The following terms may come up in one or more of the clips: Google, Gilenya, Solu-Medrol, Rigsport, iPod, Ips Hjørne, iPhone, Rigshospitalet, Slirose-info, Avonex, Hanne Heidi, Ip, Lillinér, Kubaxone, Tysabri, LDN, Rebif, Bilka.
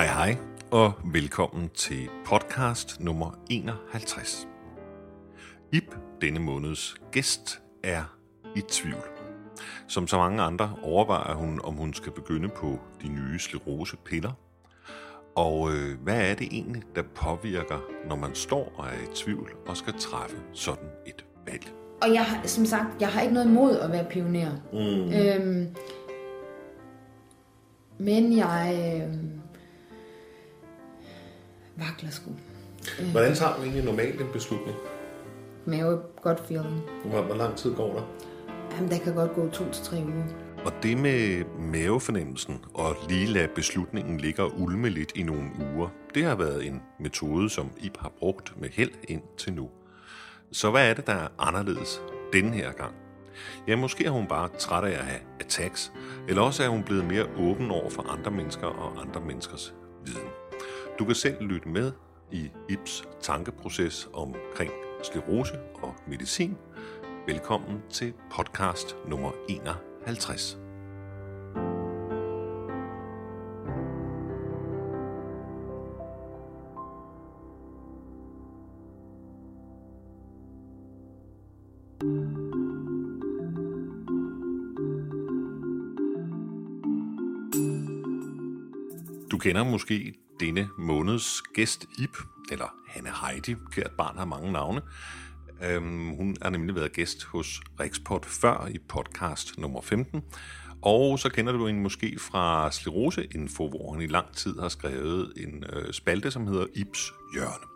Hej hej, og velkommen til podcast nummer 51. Ip, denne måneds gæst, er i tvivl. Som så mange andre overvejer hun, om hun skal begynde på de nye sklerosepiller. Og hvad er det egentlig, der påvirker, når man står og er i tvivl og skal træffe sådan et valg? Og jeg har ikke noget imod at være pioner. Men jeg vakler sgu. Hvordan tager du egentlig normalt en beslutning? Mave, godt feeling. Hvor lang tid går der? Jamen, der kan godt gå 2 til 3 uger. Og det med mavefornemmelsen og lige lade beslutningen ligge og ulme lidt i nogle uger, det har været en metode, som Ip har brugt med held indtil nu. Så hvad er det, der er anderledes denne her gang? Ja, måske er hun bare træt af at have attacks, eller også er hun blevet mere åben over for andre mennesker og andre menneskers viden. Du kan selv lytte med i Ips tankeproces omkring sklerose og medicin. Velkommen til podcast nummer 51. Du kender måske denne måneds gæst Ip, eller Hanne Heidi, kært barn har mange navne. Hun har nemlig været gæst hos Rigsport før i podcast nummer 15. Og så kender du hende måske fra Slirose-info, hvor hun i lang tid har skrevet en spalte, som hedder Ips Hjørne.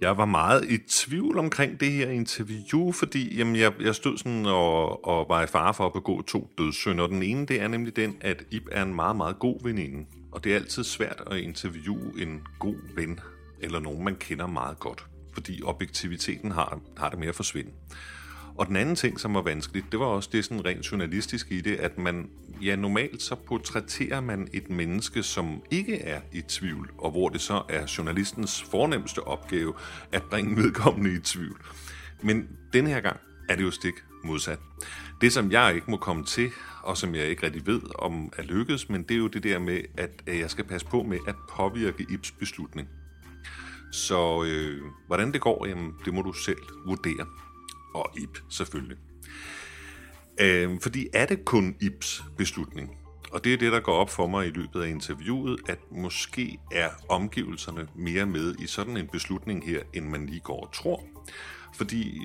Jeg var meget i tvivl omkring det her interview, fordi jeg stod sådan og var i fare for at begå 2 dødssynder. Den ene, det er nemlig den, at Ip er en meget, meget god veninde. Og det er altid svært at interviewe en god ven, eller nogen, man kender meget godt. Fordi objektiviteten har det med at forsvinde. Og den anden ting, som var vanskeligt, det var også det sådan rent journalistisk i det, at man, ja, normalt så portrætterer man et menneske, som ikke er i tvivl, og hvor det så er journalistens fornemmeste opgave at bringe vedkommende i tvivl. Men denne her gang er det jo stik modsat. Det, som jeg ikke må komme til, og som jeg ikke rigtig ved om er lykkedes, men det er jo det der med, at jeg skal passe på med at påvirke Ips beslutning. Så hvordan det går, jamen, det må du selv vurdere. Og Ip, selvfølgelig. Fordi er det kun Ips beslutning? Og det er det, der går op for mig i løbet af interviewet, at måske er omgivelserne mere med i sådan en beslutning her, end man lige går og tror. Fordi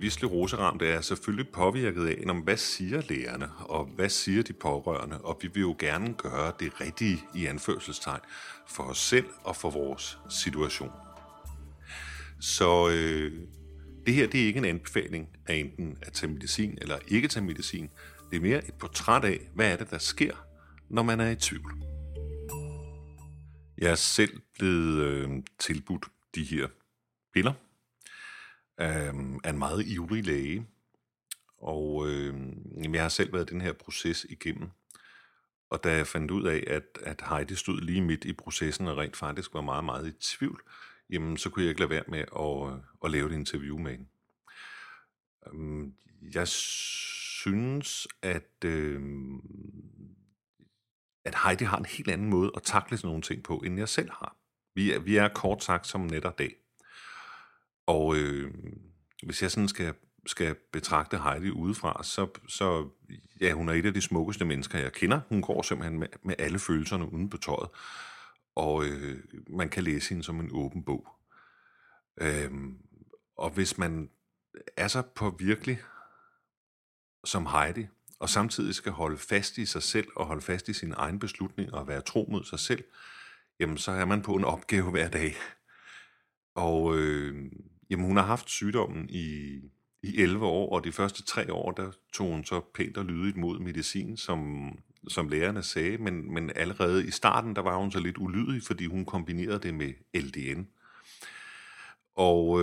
visleroseramte er selvfølgelig påvirket af, hvad siger lægerne, og hvad siger de pårørende, og vi vil jo gerne gøre det rigtige i anførselstegn for os selv og for vores situation. Så det her, det er ikke en anbefaling af enten at tage medicin eller ikke tage medicin. Det er mere et portræt af, hvad er det, der sker, når man er i tvivl. Jeg er selv blevet tilbudt de her piller af en meget ivrig læge, og jeg har selv været den her proces igennem. Og da jeg fandt ud af, at Heidi stod lige midt i processen og rent faktisk var meget, meget i tvivl, jamen så kunne jeg ikke lade være med at lave et interview med hende. Jeg synes, at Heidi har en helt anden måde at takle sådan nogle ting på, end jeg selv har. Vi er kort sagt som nat og dag. Og hvis jeg sådan skal betragte Heidi udefra, så ja, hun er et af de smukkeste mennesker, jeg kender. Hun går simpelthen med alle følelserne uden på tøjet. Og man kan læse hende som en åben bog. Og hvis man er så påvirkelig som Heidi, og samtidig skal holde fast i sig selv, og holde fast i sine egne beslutninger, og være tro mod sig selv, jamen så er man på en opgave hver dag. Og hun har haft sygdommen i 11 år, og de første 3 år, der tog hun så pænt og lydigt mod medicin, som lægerne sagde, men allerede i starten, der var hun så lidt ulydig, fordi hun kombinerede det med LDN. Og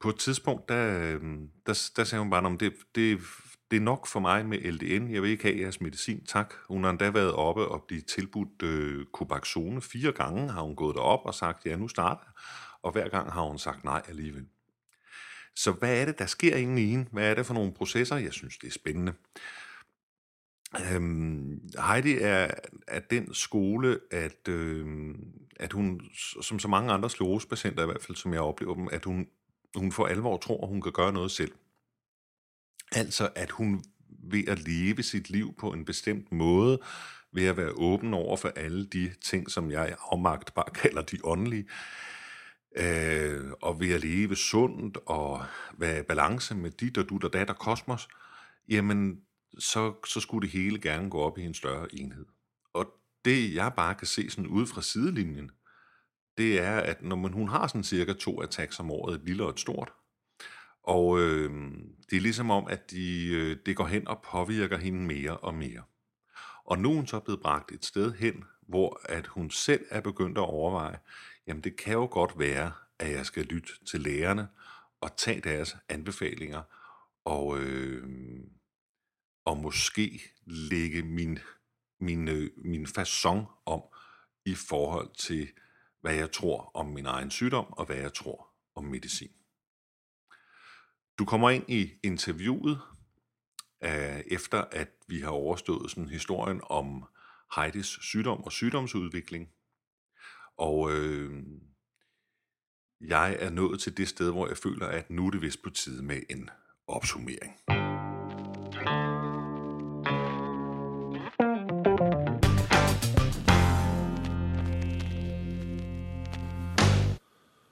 på et tidspunkt, der sagde hun bare, om det er nok for mig med LDN, jeg vil ikke have jeres medicin, tak. Hun har endda været oppe og blive tilbudt Kubaxone 4 gange, har hun gået derop og sagt, ja, nu starter jeg. Og hver gang har hun sagt nej alligevel. Så hvad er det, der sker inde i hende? Hvad er det for nogle processer? Jeg synes, det er spændende. Heidi er den skole, at hun, som så mange andre sklerosepatienter i hvert fald, som jeg oplever dem, at hun for alvor tror, at hun kan gøre noget selv. Altså, at hun ved at leve sit liv på en bestemt måde, ved at være åben over for alle de ting, som jeg afmagt bare kalder de åndelige, og ved at leve sundt og være i balance med dit og dut og dat og kosmos, jamen, så skulle det hele gerne gå op i en større enhed. Og det, jeg bare kan se sådan ude fra sidelinjen, det er, at når hun har sådan cirka 2 attacks om året, et lille og et stort, og det er ligesom om, at det går hen og påvirker hende mere og mere. Og nu er hun så blevet bragt et sted hen, hvor at hun selv er begyndt at overveje, jamen det kan jo godt være, at jeg skal lytte til lærerne og tage deres anbefalinger og måske lægge min facon om i forhold til, hvad jeg tror om min egen sygdom og hvad jeg tror om medicin. Du kommer ind i interviewet, efter at vi har overstået sådan historien om Heidis sygdom og sygdomsudvikling. Og jeg er nået til det sted, hvor jeg føler, at nu er det vist på tide med en opsummering.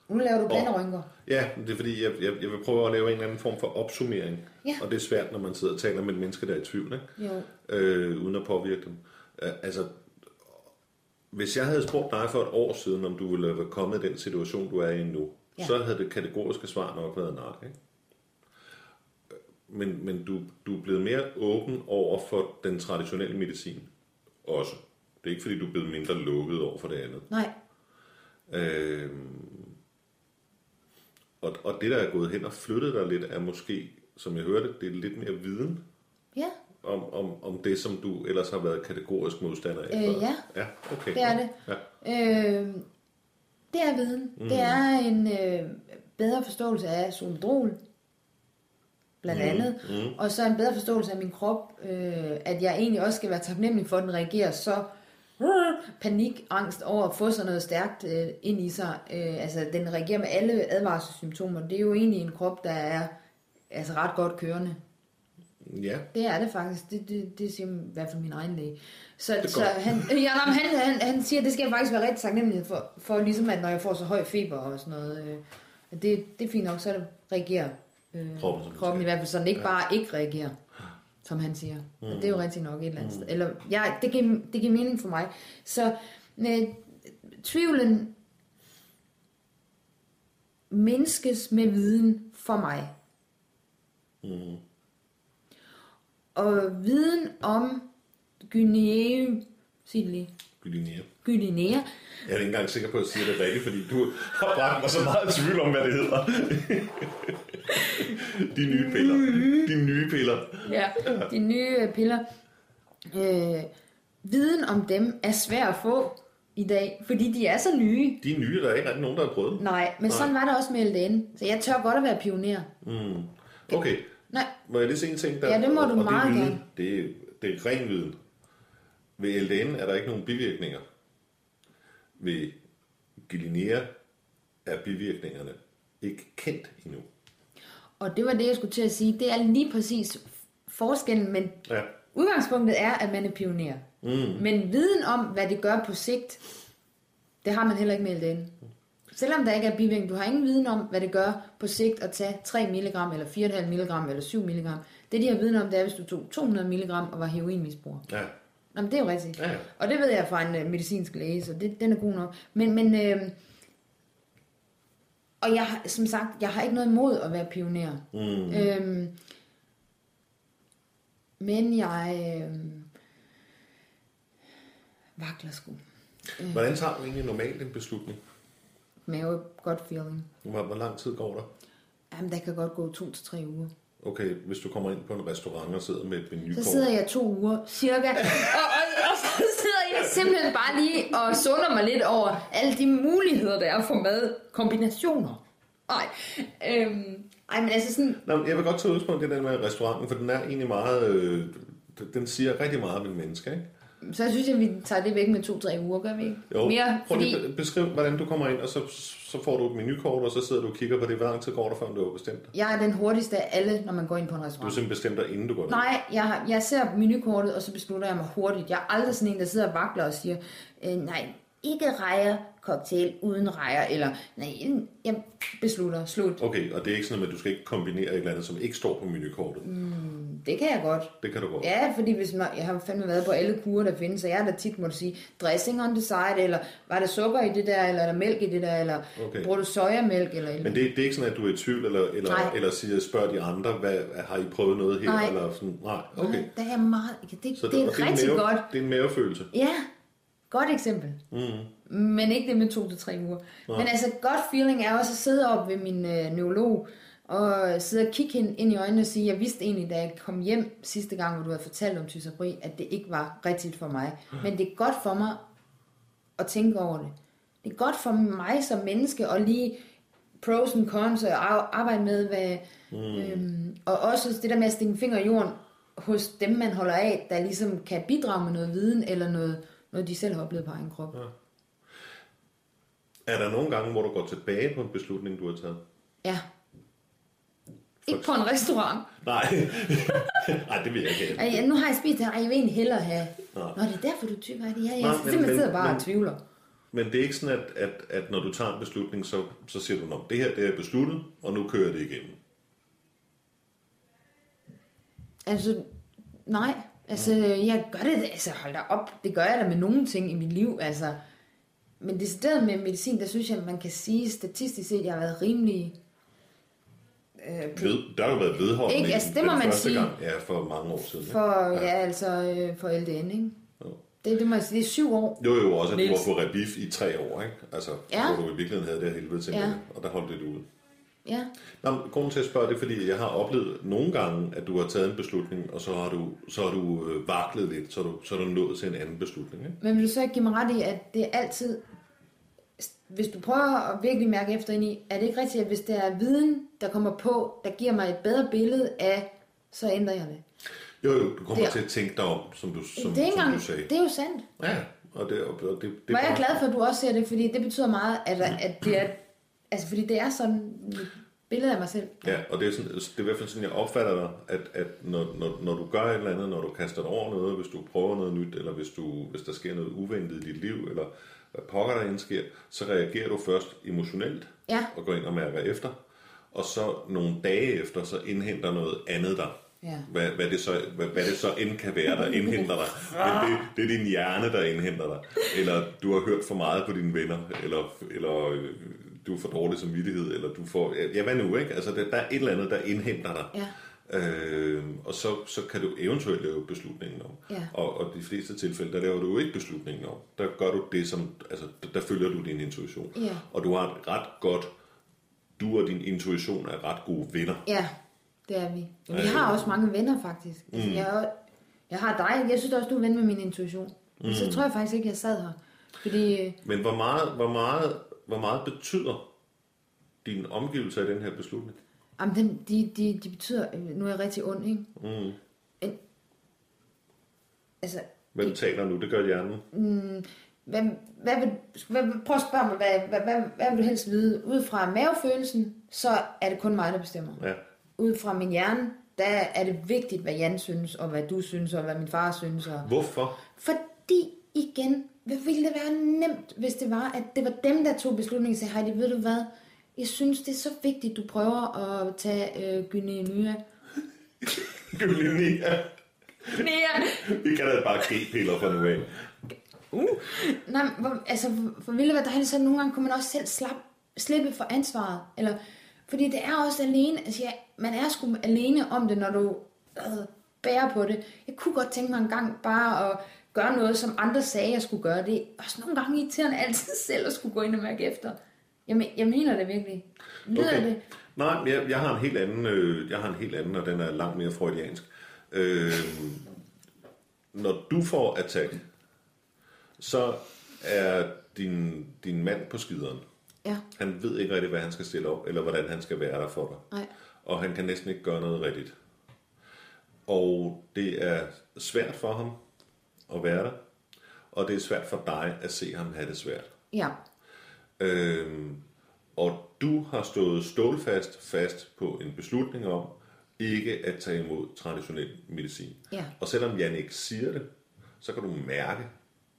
Nu laver du blanderynker. Ja, det er fordi, jeg vil prøve at lave en eller anden form for opsummering. Ja. Og det er svært, når man sidder og taler med en menneske, der er i tvivl, ikke? Jo. Uden at påvirke dem. Altså, hvis jeg havde spurgt dig for et år siden, om du ville være kommet i den situation, du er i nu, ja, så havde det kategoriske svar nok været nej, ikke? Men du er blevet mere åben over for den traditionelle medicin også. Det er ikke, fordi du er blevet mindre lukket over for det andet. Nej. Og det, der er gået hen og flyttet dig lidt, er måske, som jeg hørte, det er lidt mere viden, ja, om det, som du ellers har været kategorisk modstander af. Ja, okay. Det er det. Ja. Det er viden. Mm. Det er en bedre forståelse af Solu-Medrol, blandt andet. Mm. Og så en bedre forståelse af min krop, at jeg egentlig også skal være taknemmelig for, at den reagerer så panik, angst over at få sådan noget stærkt ind i sig. Altså, den reagerer med alle advarselssymptomer. Det er jo egentlig en krop, der er altså ret godt kørende. Ja. Det er det faktisk. Det siger i hvert fald min egen læge. Så han siger, at det skal jeg faktisk være rigtig taknemmelig for ligesom at når jeg får så høj feber og sådan noget, det er fint nok, så det reagerer kroppen i hvert fald, så den ikke bare ikke reagerer, som han siger. Mm. Det er jo rigtig nok et eller andet sted. Eller, ja, det giver mening for mig. Så tvivlen mindskes med viden for mig. Mm. Og viden om Gilenya. Jeg er ikke engang sikker på at sige det rigtigt, fordi du har bragt mig så meget tvivl om, hvad det hedder. De nye piller. Ja, de nye piller. Viden om dem er svær at få i dag, fordi de er så nye. De er nye, der er ikke rigtig nogen, der har prøvet. Nej, men sådan var det også med LDN. Så jeg tør godt at være pioner. Mm. Okay. Nej. Må jeg lige se en ting der? Ja, det må du meget gerne. Det er ren viden. Ved LDN er der ikke nogen bivirkninger. Ved Gilenya er bivirkningerne ikke kendt endnu. Og det var det, jeg skulle til at sige. Det er lige præcis forskellen, men ja, udgangspunktet er, at man er pioner. Mm. Men viden om, hvad det gør på sigt, det har man heller ikke med LDN. Selvom der ikke er bivirkning, du har ingen viden om, hvad det gør på sigt at tage 3 mg, eller 4,5 mg, eller 7 mg. Det, de har viden om, det er, hvis du tog 200 mg og var heroinmisbruger. Ja. Jamen, det er jo rigtigt. Ja. Og det ved jeg fra en medicinsk læge, så den er god nok. Men og jeg, som sagt, jeg har ikke noget imod at være pioner. Mm. Men jeg vakler sgu. Hvordan tager du egentlig normalt en beslutning? Mave, godt feeling. Hvor lang tid går der? Jamen, der kan godt gå 2-3 uger. Okay, hvis du kommer ind på en restaurant og sidder med et menukort. Så sidder jeg 2 uger, cirka. Og så sidder jeg simpelthen bare lige og sunder mig lidt over alle de muligheder, der er for mad. Kombinationer. Ej, men altså sådan... Nå, jeg vil godt tage udspunkt i den med restauranten, for den er egentlig meget... den siger rigtig meget om en menneske, ikke? Så jeg synes, at vi tager det væk med 2-3 uger, gør vi ikke? Jo, mere, prøv lige fordi beskriv, hvordan du kommer ind, og så får du et menukort, og så sidder du og kigger på det. Hvor lang tid går der, før du har bestemt dig? Jeg er den hurtigste af alle, når man går ind på en restaurant. Du simpelthen bestemmer dig, inden du går ind? Nej, jeg ser menukortet, og så beslutter jeg mig hurtigt. Jeg er aldrig sådan en, der sidder og vakler og siger, nej, ikke rejer, cocktail uden rejer, eller nej, jeg beslutter, slut. Okay, og det er ikke sådan, at du skal ikke kombinere et eller andet, som ikke står på menukortet? Det kan jeg godt. Det kan du godt. Ja, fordi hvis man, jeg har fandme været på alle kurer, der findes, så jeg da tit måtte sige, dressing on the side, eller var der sukker i det der, eller er der mælk i det der, eller okay, bruger du sojamælk? Eller men det er ikke sådan, at du er i tvivl, eller siger, spørger de andre, hvad, har I prøvet noget her? Nej. Eller sådan, nej, okay. Nej, det er meget, det er rigtig godt. Det er en mavefølelse. Ja, godt eksempel. Men ikke det med 2-3 uger. Nej. Men altså, godt feeling er også at sidde op ved min neurolog, og sidde og kigge hende ind i øjnene og sige, jeg vidste egentlig, da jeg kom hjem sidste gang, hvor du havde fortalt om Tysabri, at det ikke var rigtigt for mig. Men det er godt for mig at tænke over det. Det er godt for mig som menneske at lige pros and cons og arbejde med, hvad, og også det der med at stikke en finger i jorden hos dem, man holder af, der ligesom kan bidrage med noget viden eller noget de selv har oplevet på egen krop. Ja. Er der nogle gange, hvor du går tilbage på en beslutning, du har taget? Ja. Ikke på en restaurant. Nej. Nej, det vil jeg ikke. Ej, nu har jeg spist det her. Ej, jeg vil egentlig hellere have. Nej. Nå, det er derfor, du typer af det. Ja, jeg simpelthen sidder bare og tvivler. Men det er ikke sådan, at når du tager en beslutning, så siger du, nå, det her det er besluttet, og nu kører det igennem. Altså, nej. Altså, jeg gør det. Altså, hold da op. Det gør jeg da med nogle ting i mit liv, altså. Men decideret med medicin, der synes jeg, at man kan sige statistisk set, at jeg har været rimelig der har jo været vedholdning ikke, altså, det må man sige gang, ja, for mange år siden for, ja. Ja, altså for LDN, ikke? Jo. Det må jeg sige, det er 7 år. Det var jo også, at du var på Rebif i 3 år, ikke? Altså, ja, hvor du i virkeligheden havde det her helvede til, ja, og der holdt det ud. Ja. Nå, grunden til at spørge det, fordi jeg har oplevet nogle gange, at du har taget en beslutning, og så har du vaklet lidt, så er du nået til en anden beslutning, ikke? Men vil du så ikke give mig ret i, at det er altid, hvis du prøver at virkelig mærke efter ind i, er det ikke rigtigt, at hvis der er viden, der kommer på, der giver mig et bedre billede af, så ændrer jeg det? Jo, du kommer til at tænke dig om, som du sagde. Det er jo sandt. Ja, og det var jeg glad for, at du også ser det, fordi det betyder meget, at det er, altså fordi det er sådan et billede af mig selv. Ja, og det er, sådan, det er i hvert fald sådan, jeg opfatter dig, at når du gør et eller andet, når du kaster dig over noget, hvis du prøver noget nyt, eller hvis der sker noget uventet i dit liv, eller hvad pokker der end sker, så reagerer du først emotionelt, ja, og går ind og mærker efter, og så nogle dage efter, så indhenter noget andet dig. Ja. Hvad det så end kan være, der indhenter dig. Men det er din hjerne, der indhenter dig. Eller du har hørt for meget på dine venner, eller du får dårlig samvittighed, eller du får, ja, hvad nu, ikke? Altså, der er et eller andet, der indhenter dig. Ja. Og så kan du eventuelt lave beslutningen om, ja, og de fleste tilfælde der laver du jo ikke beslutningen om, der gør du det som, altså der følger du din intuition, ja, og du har et ret godt, du og din intuition er ret gode venner. Ja, det er vi. Vi har også mange venner faktisk. Altså, jeg har dig, jeg synes også du er ven med min intuition. Så tror jeg faktisk ikke jeg sad her, fordi. Men hvor meget betyder dine omgivelser i den her beslutning? Jamen, de betyder, nu er jeg rigtig ond, ikke? Men, altså, hvem taler nu? Det gør hjernen. Prøv at spørge mig, hvad vil du helst vide? Ud fra mavefølelsen, så er det kun mig, der bestemmer. Ja. Ud fra min hjerne, der er det vigtigt, hvad Jan synes, og hvad du synes, og hvad min far synes. Og hvorfor? Fordi, igen, ville det være nemt, hvis det var, at det var dem, der tog beslutningen, og sagde, Heidi, ved du hvad? Jeg synes, det er så vigtigt, du prøver at tage Gilenya. Gilenya? Vi kan da bare G-piller for nu af. Nej, altså, for vildt være dejligt, så nogle gange kunne man også selv slippe for ansvaret. Eller, fordi det er også alene, altså ja, man er sgu alene om det, når du bærer på det. Jeg kunne godt tænke mig en gang bare at gøre noget, som andre sagde, jeg skulle gøre. Det er også nogle gange irriterende altid selv at skulle gå ind og mærke efter. Jeg mener det virkelig. Okay. Det? Nej, jeg har en helt anden, og den er langt mere freudiansk. Når du får attack, så er din mand på skideren. Ja. Han ved ikke rigtig, hvad han skal stille op, eller hvordan han skal være der for dig. Nej. Og han kan næsten ikke gøre noget rigtigt. og det er svært for ham at være der, og det er svært for dig at se ham have det svært. Ja. Og du har stået stålfast på en beslutning om ikke at tage imod traditionel medicin. Ja. Og selvom Jan ikke siger det, så kan du mærke,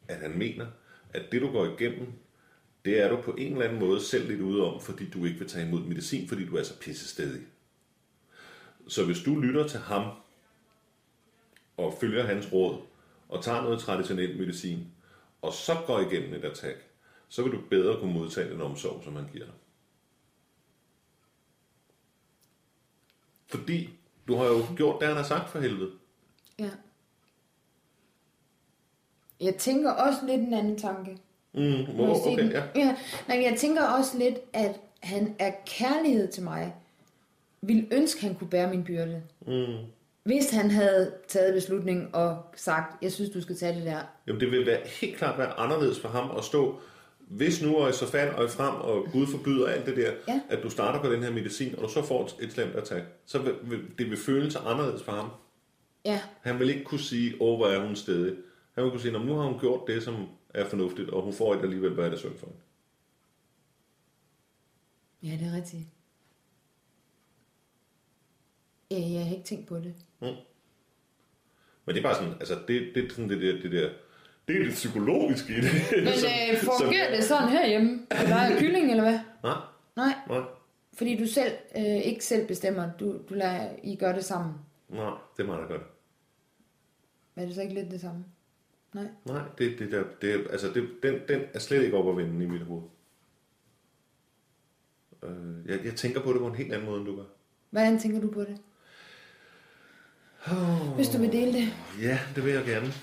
at han mener, at det du går igennem, det er du på en eller anden måde selv lidt ude om, fordi du ikke vil tage imod medicin, fordi du er så pissestædig. Så hvis du lytter til ham og følger hans råd og tager noget traditionel medicin, og så går igennem et attack, så vil du bedre kunne modtage den omsorg, som han giver dig. Fordi du har jo gjort det, han har sagt, for helvede. Ja. Jeg tænker også lidt en anden tanke. Okay, ja. Ja. Nej, jeg tænker også lidt, at han er kærlighed til mig. Ville ønske, han kunne bære min byrde. Hvis han havde taget beslutningen og sagt, jeg synes, du skal tage det der. Jamen, det vil være helt klart være anderledes for ham at stå, hvis nu og så fald og frem, og Gud forbyder alt det der, ja, at du starter på den her medicin, og du så får et slemt attack. Så vil det føles anderledes for ham. Ja. Han vil ikke kunne sige, hvor er hun stædig. Han vil kunne sige, nu har hun gjort det, som er fornuftigt, og hun får ikke alligevel, hvad er det synd for hende. Ja, det er rigtigt. Ja, jeg har ikke tænkt på det. Men det er bare sådan, altså det er sådan det der, det er lidt psykologisk i det. Men fungerer det sådan herhjemme? Er der kylling, eller hvad? Nej. Fordi du selv ikke selv bestemmer, du lader I gøre det sammen. Nej, det er meget godt. Men er det så ikke lidt det samme? Nej, den er slet ikke op at vende i mit hoved. Jeg tænker på det på en helt anden måde, end du gør. Hvordan tænker du på det? Hvis du vil dele det. Ja, det vil jeg gerne.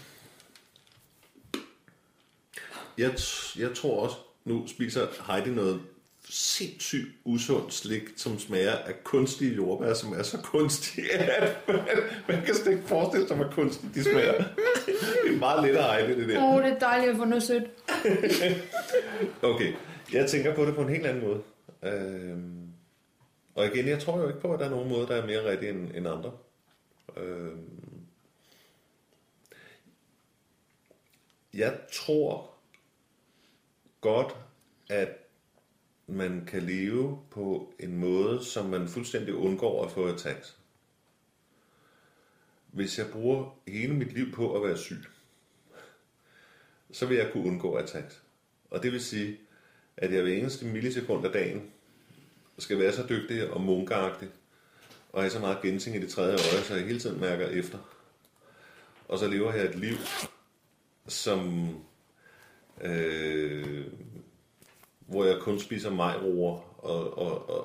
Jeg tror også, nu spiser Heidi noget sindssygt usundt slik, som smager af kunstige jordbær, som er så kunstige, at man kan slet ikke forestille sig, hvor kunstigt de smager. Det er meget lidt af Heidi, det der. Det er dejligt at få noget sødt. Okay, jeg tænker på det på en helt anden måde. Og igen, jeg tror jo ikke på, at der er nogen måde, der er mere rigtig end andre. Jeg tror godt, at man kan leve på en måde, som man fuldstændig undgår at få attacks. Hvis jeg bruger hele mit liv på at være syg, så vil jeg kunne undgå attacks. Og det vil sige, at jeg hver eneste millisekund af dagen skal være så dygtig og munkeagtig, og have så meget gensing i det tredje øje, så jeg hele tiden mærker efter. Og så lever jeg et liv, som hvor jeg kun spiser majroer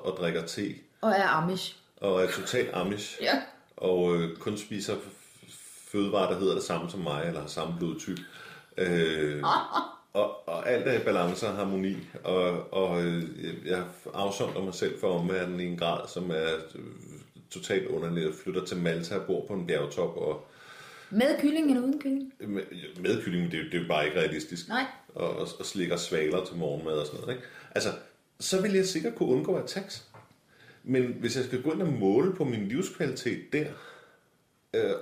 og drikker te. Og er amish. Og er totalt amish. Ja. Og kun spiser fødevarer, der hedder det samme som mig, eller har samme blodtyp. Og alt er i balance og harmoni, og jeg afsonder mig selv for omverdenen i en grad, som er totalt underlig. Jeg flytter til Malta og bor på en bjergtop. Og med kylling eller uden kylling? Med kylling, det er jo bare ikke realistisk. Nej. Og slikker svaler til morgenmad og sådan noget. Ikke? Altså, så vil jeg sikkert kunne undgå attacks. Men hvis jeg skal gå ind og måle på min livskvalitet der,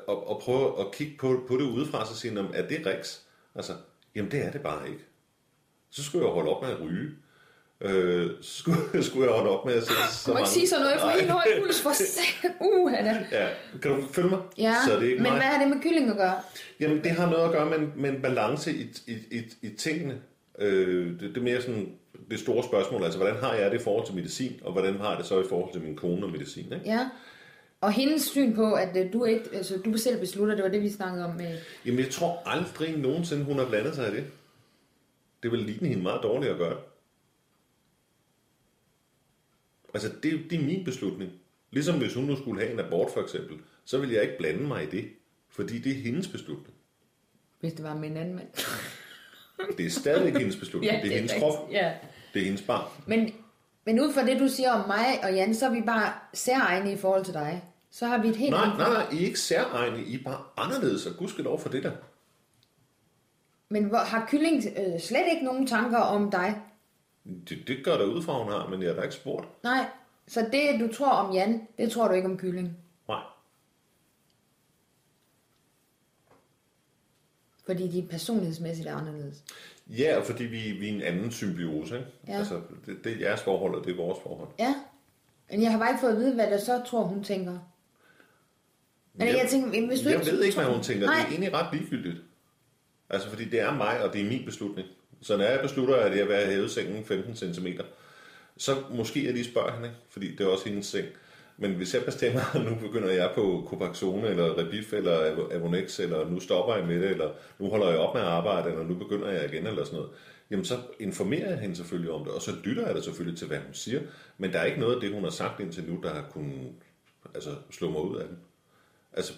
og prøve at kigge på det udefra, så sige, er det rigs? Altså, jamen det er det bare ikke. Så skulle jeg holde op med at ryge. Skulle jeg holde op med at se så mange... sige sådan noget, for helt høj puls for sæt. Ja, kan du følge mig? Ja, så det men hvad har det med kylling at gøre? Jamen det har noget at gøre med en balance i tingene. Det er mere sådan det store spørgsmål, altså hvordan har jeg det i forhold til medicin, og hvordan har jeg det så i forhold til min kone og medicin, ikke? Ja. Og hendes syn på, at du ikke, altså du selv beslutter, det var det, vi snakkede om. Jamen, jeg tror aldrig nogensinde, hun har blandet sig i det. Det ville ligne hende meget dårligt at gøre. Altså, det er min beslutning. Ligesom hvis hun nu skulle have en abort, for eksempel, så ville jeg ikke blande mig i det. Fordi det er hendes beslutning. Hvis det var med en anden mand. Det er stadig hendes beslutning. Ja, det er hendes krop. Ja. Det er hendes barn. Men ud fra det, du siger om mig og Jan, så er vi bare særegne i forhold til dig. Så har vi et helt... Nej, I er ikke særegne, I er bare anderledes, og gudskelov for det der. Men har kylling slet ikke nogen tanker om dig? Det gør der ud fra, hun har, men jeg har da ikke spurgt. Nej, så det du tror om Jan, det tror du ikke om kylling? Nej. Fordi de personlighedsmæssigt er anderledes. Ja, og fordi vi er en anden symbiose, ikke? Ja. Altså, det er jeres forhold, og det er vores forhold. Ja, men jeg har bare ikke fået at vide, hvad der så tror, hun tænker. Men jeg tænker, hvis du jeg ikke ved ikke, hvad hun tænker. Nej. Det er egentlig ret ligegyldigt. Altså, fordi det er mig, og det er min beslutning. Så når jeg beslutter, at jeg vil have hævet sengen 15 cm, så måske jeg lige spørger hende, fordi det er også hendes seng. Men hvis jeg bestemmer, at nu begynder jeg på Kubaxone, eller Rebif, eller Avonex, eller nu stopper jeg med det, eller nu holder jeg op med at arbejde, eller nu begynder jeg igen, eller sådan noget, jamen så informerer jeg hende selvfølgelig om det, og så lytter jeg da selvfølgelig til, hvad hun siger. Men der er ikke noget af det, hun har sagt indtil nu, der har kunnet altså, slå mig ud af det. Altså,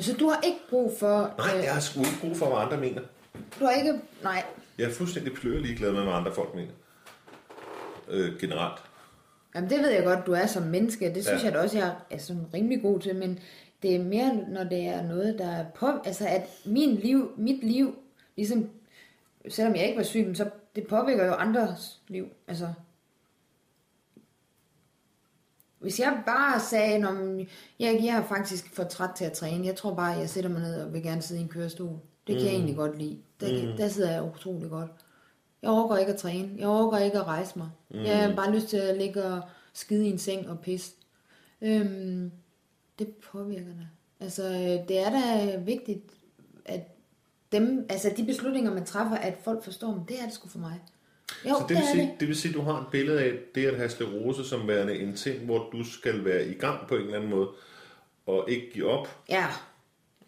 så du har ikke brug for... Nej, jeg har sgu ikke brug for, hvad andre mener. Du har ikke... Nej. Jeg er fuldstændig ligeglad med, hvad andre folk mener. Generelt. Jamen det ved jeg godt, du er som menneske. Det synes jeg da også, jeg er sådan rimelig god til. Men det er mere, når det er noget, der er på... Altså at mit liv, ligesom... Selvom jeg ikke var syg, så det påvirker jo andres liv. Altså... Hvis jeg bare sagde, at jeg er faktisk for træt til at træne, jeg tror bare, at jeg sætter mig ned og vil gerne sidde i en kørestol. Det kan jeg egentlig godt lide. Der sidder jeg utrolig godt. Jeg overgår ikke at træne. Jeg overgår ikke at rejse mig. Jeg har bare lyst til at ligge og skide i en seng og pisse. Det påvirker da. Altså, det er da vigtigt, at de beslutninger, man træffer, at folk forstår dem, det er det sgu for mig. Jo, så det vil sige, at du har et billede af det at have sklerose som værende en ting, hvor du skal være i gang på en eller anden måde, og ikke give op. Ja.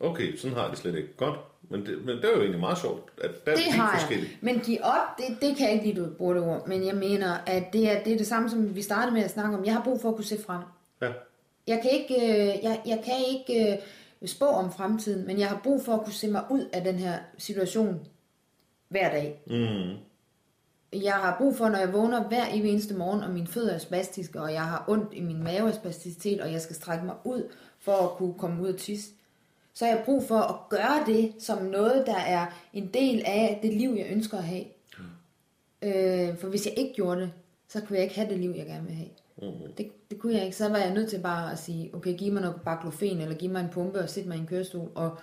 Okay, sådan har jeg det slet ikke. Godt. Men det er jo egentlig meget sjovt, at der det er helt forskelligt. Men give op, det kan jeg ikke lide, du bruger det ord. Men jeg mener, at det er det samme, som vi startede med at snakke om. Jeg har brug for at kunne se frem. Ja. Jeg kan ikke spå om fremtiden, men jeg har brug for at kunne se mig ud af den her situation hver dag. Mhm. Jeg har brug for, når jeg vågner hver eneste morgen, og mine fødder er spastiske, og jeg har ondt i min mave af spasticitet, og jeg skal strække mig ud for at kunne komme ud og tisse. Så jeg har brug for at gøre det som noget, der er en del af det liv, jeg ønsker at have. Mm. For hvis jeg ikke gjorde det, så kunne jeg ikke have det liv, jeg gerne vil have. Mm. Det kunne jeg ikke. Så var jeg nødt til bare at sige, okay, giv mig noget baklofen, eller giv mig en pumpe, og sæt mig i en kørestol, og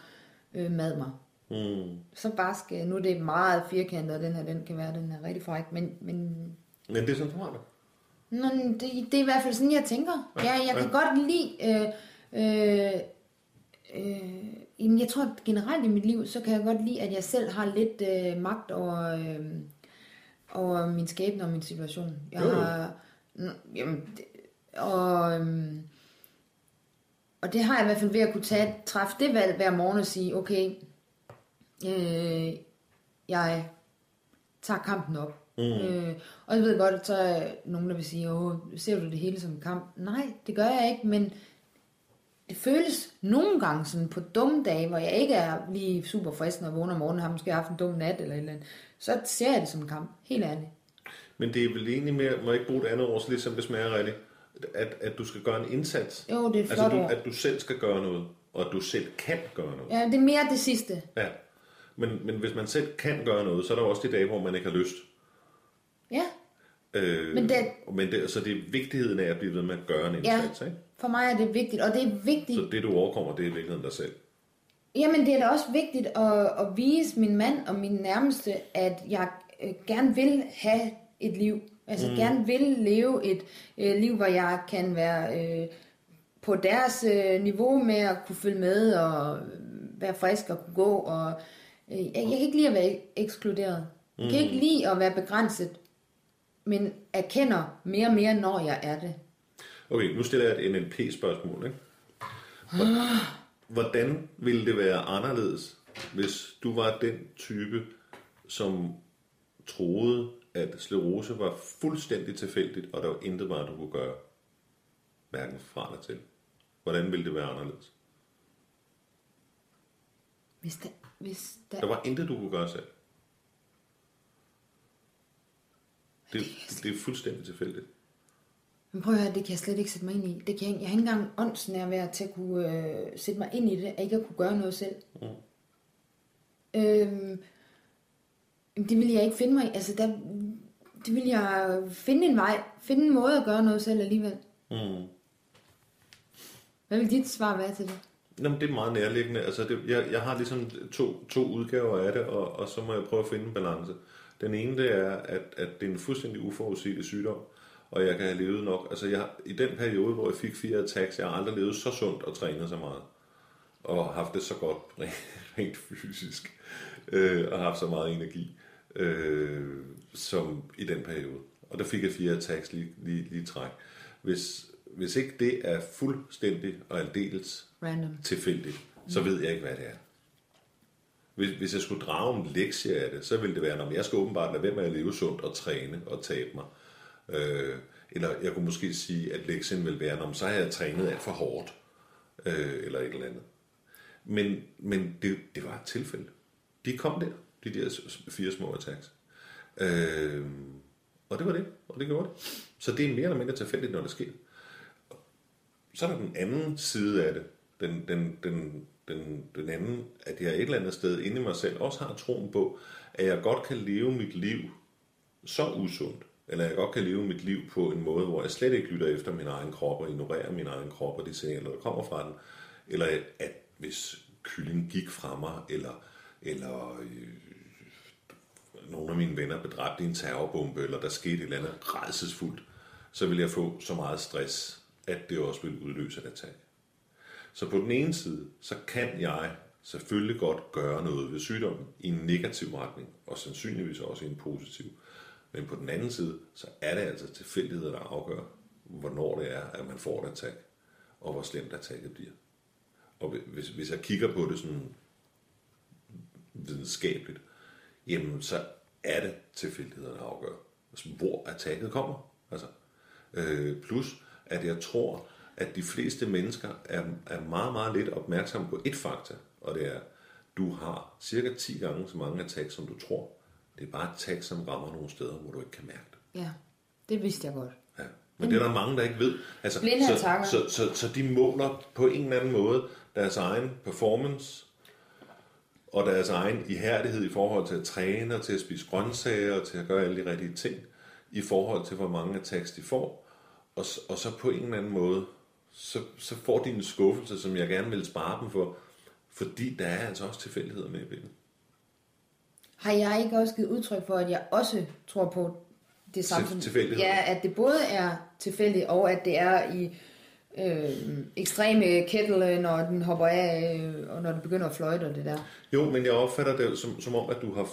mad mig. Mm. Så bare skal, nu er det meget firkantet, og den kan være den her rigtig fræk, men det er sådan, du har det. Nå, det er i hvert fald sådan, jeg tænker. Ja, jeg kan godt lide, jeg tror generelt i mit liv, så kan jeg godt lide, at jeg selv har lidt magt over min skæbne og min situation. Jeg har, og det har jeg i hvert fald ved at kunne træffe det valg hver morgen og sige, okay, jeg tager kampen op. Og jeg ved godt, så er nogen, der vil sige, ser du det hele som en kamp? Nej, det gør jeg ikke, men det føles nogle gange sådan på dumme dage, hvor jeg ikke er lige super frisk, når jeg vågner om morgenen, har måske haft en dum nat eller et eller andet, så ser jeg det som en kamp, helt ærligt. Men det er vel egentlig mere, må jeg ikke bruge et andet ord, så ligesom det smager rigtigt, at du skal gøre en indsats. Jo, det er et flot ord. Altså, at du selv skal gøre noget, og at du selv kan gøre noget. Ja, det er mere det sidste. Ja. Men hvis man selv kan gøre noget, så er der også de dage, hvor man ikke har lyst. Ja. Så det er vigtigheden af at blive ved med at gøre en indsats, ikke? For mig er det vigtigt, og det er vigtigt... Så det, du overkommer, det er vigtigheden dig selv? Jamen, det er da også vigtigt at vise min mand og min nærmeste, at jeg gerne vil have et liv. Altså, gerne vil leve et liv, hvor jeg kan være på deres niveau med at kunne følge med og være frisk og kunne gå og... Jeg kan ikke lide at være ekskluderet. Jeg kan ikke lide at være begrænset, men erkender mere og mere, når jeg er det. Okay, nu stiller jeg et NLP-spørgsmål, ikke? Hvordan ville det være anderledes, hvis du var den type, som troede, at sklerose var fuldstændig tilfældigt, og der var intet bare, du kunne gøre hverken fra eller til? Hvordan ville det være anderledes? Der var intet, du kunne gøre selv. Det er fuldstændig tilfældigt. Men prøv at høre, det kan jeg slet ikke sætte mig ind i. Det kan jeg har ikke engang åndsnærvær til at kunne sætte mig ind i det, at ikke at kunne gøre noget selv. Det vil jeg ikke finde mig i. Altså, det vil jeg finde en vej, finde en måde at gøre noget selv alligevel. Hvad vil dit svar være til det? Jamen, det er meget nærliggende. Altså, det, jeg har ligesom to udgaver af det, og så må jeg prøve at finde en balance. Den ene, det er, at det er en fuldstændig uforudsigelig sygdom, og jeg kan have levet nok. Altså, i den periode, hvor jeg fik 4 attacks, jeg har aldrig levet så sundt og trænet så meget. Og haft det så godt, rent fysisk. Og haft så meget energi, som i den periode. Og der fik jeg 4 attacks lige træk. Hvis ikke det er fuldstændig og aldeles random, tilfældigt, så ved jeg ikke, hvad det er. Hvis jeg skulle drage en lektie af det, så ville det være, at jeg skal åbenbart lade være med at leve sundt og træne og tabe mig. Eller jeg kunne måske sige, at lektien ville være, at så har jeg trænet alt for hårdt. Eller et eller andet. Men det var et tilfælde. De kom der, de der 4 små attacks. Og det var det, og det gjorde det. Så det er mere eller mindre tilfældigt, når det sker. Så er der den anden side af det. Den anden, at jeg et eller andet sted inde i mig selv også har troen på, at jeg godt kan leve mit liv så usundt, eller jeg godt kan leve mit liv på en måde, hvor jeg slet ikke lytter efter min egen krop og ignorerer min egen krop og de signaler, der kommer fra den. Eller at hvis kylden gik fra mig, eller nogle af mine venner blev dræbt i en terrorbombe, eller der skete et eller andet rædselsfuldt, så ville jeg få så meget stress, at det også ville udløse et attack. Så på den ene side, så kan jeg selvfølgelig godt gøre noget ved sygdommen i en negativ retning, og sandsynligvis også i en positiv. Men på den anden side, så er det altså tilfældigheder, der afgør, hvornår det er, at man får et attack, og hvor slemt attacket bliver. Og hvis jeg kigger på det sådan videnskabeligt, jamen så er det tilfældigheder, der afgør, altså, hvor attacket kommer. Altså, plus, at jeg tror, at de fleste mennesker er meget, meget lidt opmærksomme på et fakta, og det er, du har cirka 10 gange så mange attacks, som du tror. Det er bare et tag, som rammer nogle steder, hvor du ikke kan mærke det. Ja, det vidste jeg godt. Ja. Men det er der mange, der ikke ved. Altså, så de måler på en eller anden måde deres egen performance og deres egen ihærdighed i forhold til at træne og til at spise grøntsager og til at gøre alle de rigtige ting i forhold til, hvor mange attacks de får. Og så på en eller anden måde, så får de en skuffelse, som jeg gerne vil spare dem for, fordi der er altså også tilfældigheder med i billedet. Har jeg ikke også givet udtryk for, at jeg også tror på det samme? Ja, at det både er tilfældigt, og at det er i ekstreme kettle, når den hopper af, og når den begynder at fløjte og det der. Jo, men jeg opfatter det som om, at du har...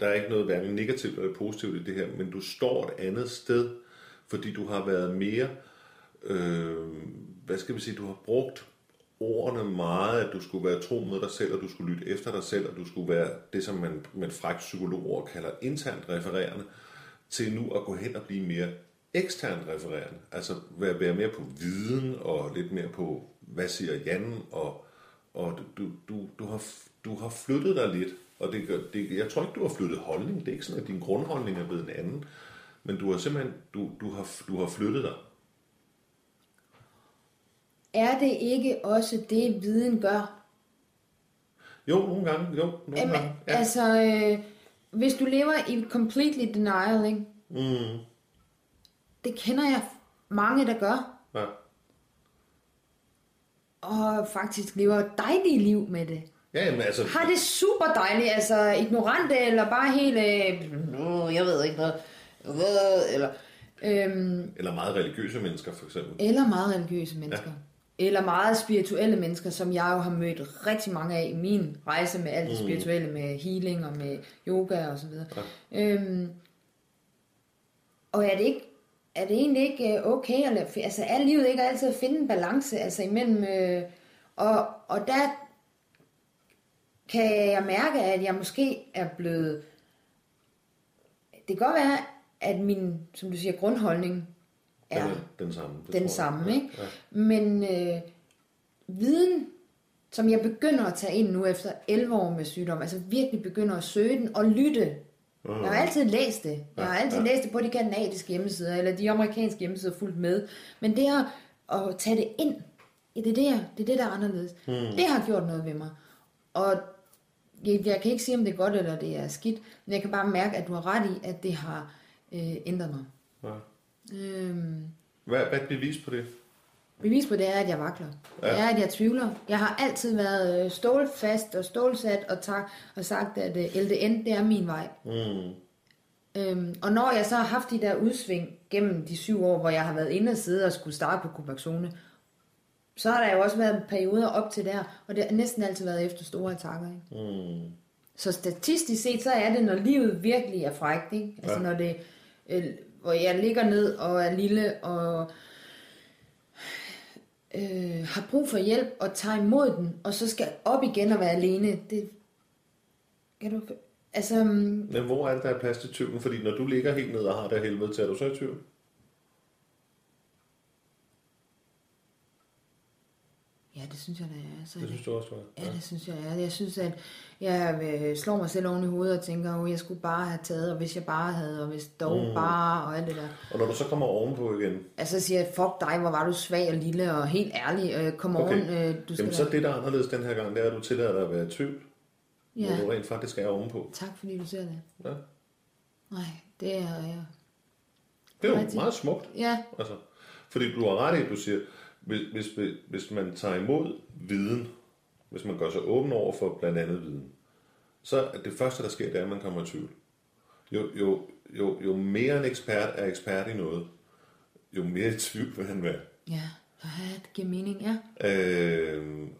der er ikke noget hverken negativt eller positivt i det her, men du står et andet sted, fordi du har været mere... du har brugt... ordene meget, at du skulle være tro mod dig selv, og du skulle lytte efter dig selv, og du skulle være det, som man med frække psykologer kalder internt refererende, til nu at gå hen og blive mere eksternt refererende. Altså være mere på viden, og lidt mere på, hvad siger Jan, og du har flyttet dig lidt, og jeg tror ikke, du har flyttet holdning, det er ikke sådan, at din grundholdning er blevet en anden, men du har simpelthen, du har flyttet dig. Er det ikke også det, viden gør? Jo, nogle gange. Gange ja. Altså, hvis du lever i completely denial, ikke? Mm. Det kender jeg mange, der gør. Ja. Og faktisk lever et dejligt liv med det. Ja, men altså... Har det super dejligt, altså ignorante, eller bare helt... jeg ved ikke noget. Eller meget religiøse mennesker, for eksempel. Ja. Eller meget spirituelle mennesker, som jeg jo har mødt rigtig mange af i min rejse med alt det spirituelle, med healing og med yoga og så videre. Ja. Og er det egentlig ikke okay at lave, altså er livet ikke altid at finde en balance, altså imellem, og der kan jeg mærke, at jeg måske er blevet, det kan godt være, at min, som du siger, grundholdning er den samme, ikke? Ja. Men viden, som jeg begynder at tage ind nu efter 11 år med sygdom, altså virkelig begynder at søge den og lytte. Jeg har altid læst det. Jeg har altid læst det på de kanadiske hjemmesider, eller de amerikanske hjemmesider fuldt med. Men det her, at tage det ind, det er det, der er anderledes. Det har gjort noget ved mig. Og jeg kan ikke sige, om det er godt eller det er skidt, men jeg kan bare mærke, at du har ret i, at det har ændret mig. Hvad er et bevis på det? Bevis på det er, at jeg vakler. Ja. Det er, at jeg tvivler. Jeg har altid været stålfast og stålsat og sagt, at LDN, det er min vej. Mm. Og når jeg så har haft de der udsving gennem de 7 år, hvor jeg har været inde og sidde og skulle starte på Kubaxone, så har der jo også været perioder op til der, og det har næsten altid været efter store attacker. Mm. Så statistisk set, så er det, når livet virkelig er frækt. Ikke? Altså ja. Når det, hvor jeg ligger ned og er lille og har brug for hjælp og tager imod den, og så skal op igen og være alene. Det kan du... Altså... Men hvor er det, der er plads til tvivlen? Fordi når du ligger helt ned og har det helvede til, er du så i tvivl? Ja, det synes jeg, der er. Så det synes du også, ja. Ja, det synes jeg, ja. Jeg synes, at jeg slår mig selv oven i hovedet og tænker, at jeg skulle bare have taget, og hvis jeg bare havde, og hvis dog bare, og alt det der. Og når du så kommer ovenpå igen? Altså siger jeg, fuck dig, hvor var du svag og lille, og helt ærlig, kom okay. Oven, du skal... Jamen så det, der er anderledes den her gang, det er, at du tillader dig at være i tvivl, ja. Hvor du rent faktisk er ovenpå. Tak, fordi du ser det. Ja. Nej, det er jeg. Det er jo meget smukt. Ja. Altså, fordi du har ret i, at du siger... Hvis man tager imod viden, hvis man gør sig åben over for blandt andet viden, så er det første, der sker, det er, at man kommer i tvivl. Jo mere en ekspert er ekspert i noget, jo mere i tvivl vil han være. Ja, det giver mening, ja.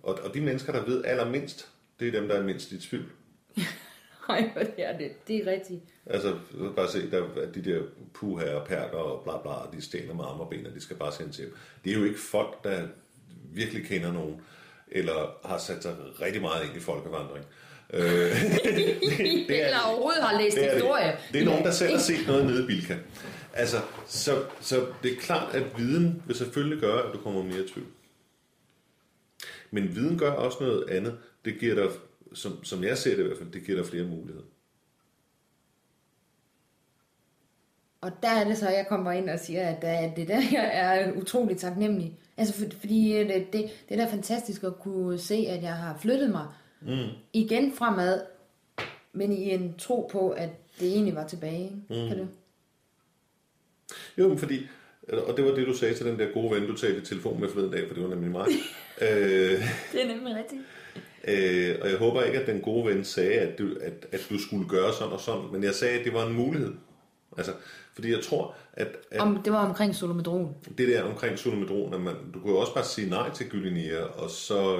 Og de mennesker, der ved allermindst, det er dem, der er mindst i tvivl. Nej, det er rigtigt. Altså, bare se, at de der puhaer og perker og bla bla, de stjæler med arme og ben, og de skal bare sendes hjem. Det er jo ikke folk, der virkelig kender nogen, eller har sat sig rigtig meget ind i folkevandring. Eller overhovedet har læst historie. Det er nogen, der selv har set noget nede i Bilka. Altså, så det er klart, at viden vil selvfølgelig gøre, at du kommer mere i tvivl. Men viden gør også noget andet. Det giver dig... Som jeg ser det i hvert fald, det giver dig flere muligheder. Og der er det så, jeg kommer ind og siger, at det der, jeg er utroligt taknemmelig. Altså, fordi det der er fantastisk at kunne se, at jeg har flyttet mig igen fremad, men i en tro på, at det egentlig var tilbage. Kan du? Jo, fordi... Og det var det, du sagde til den der gode ven, du talte i telefon med forleden dag, for det var nemlig mig. Det er nemlig rigtigt. Og jeg håber ikke, at den gode ven sagde, at du skulle gøre sådan og sådan, men jeg sagde, at det var en mulighed. Altså, fordi jeg tror, at det var omkring Solu-Medrol. Det der omkring Solu-Medrol, at du kunne jo også bare sige nej til Gilenya, og så,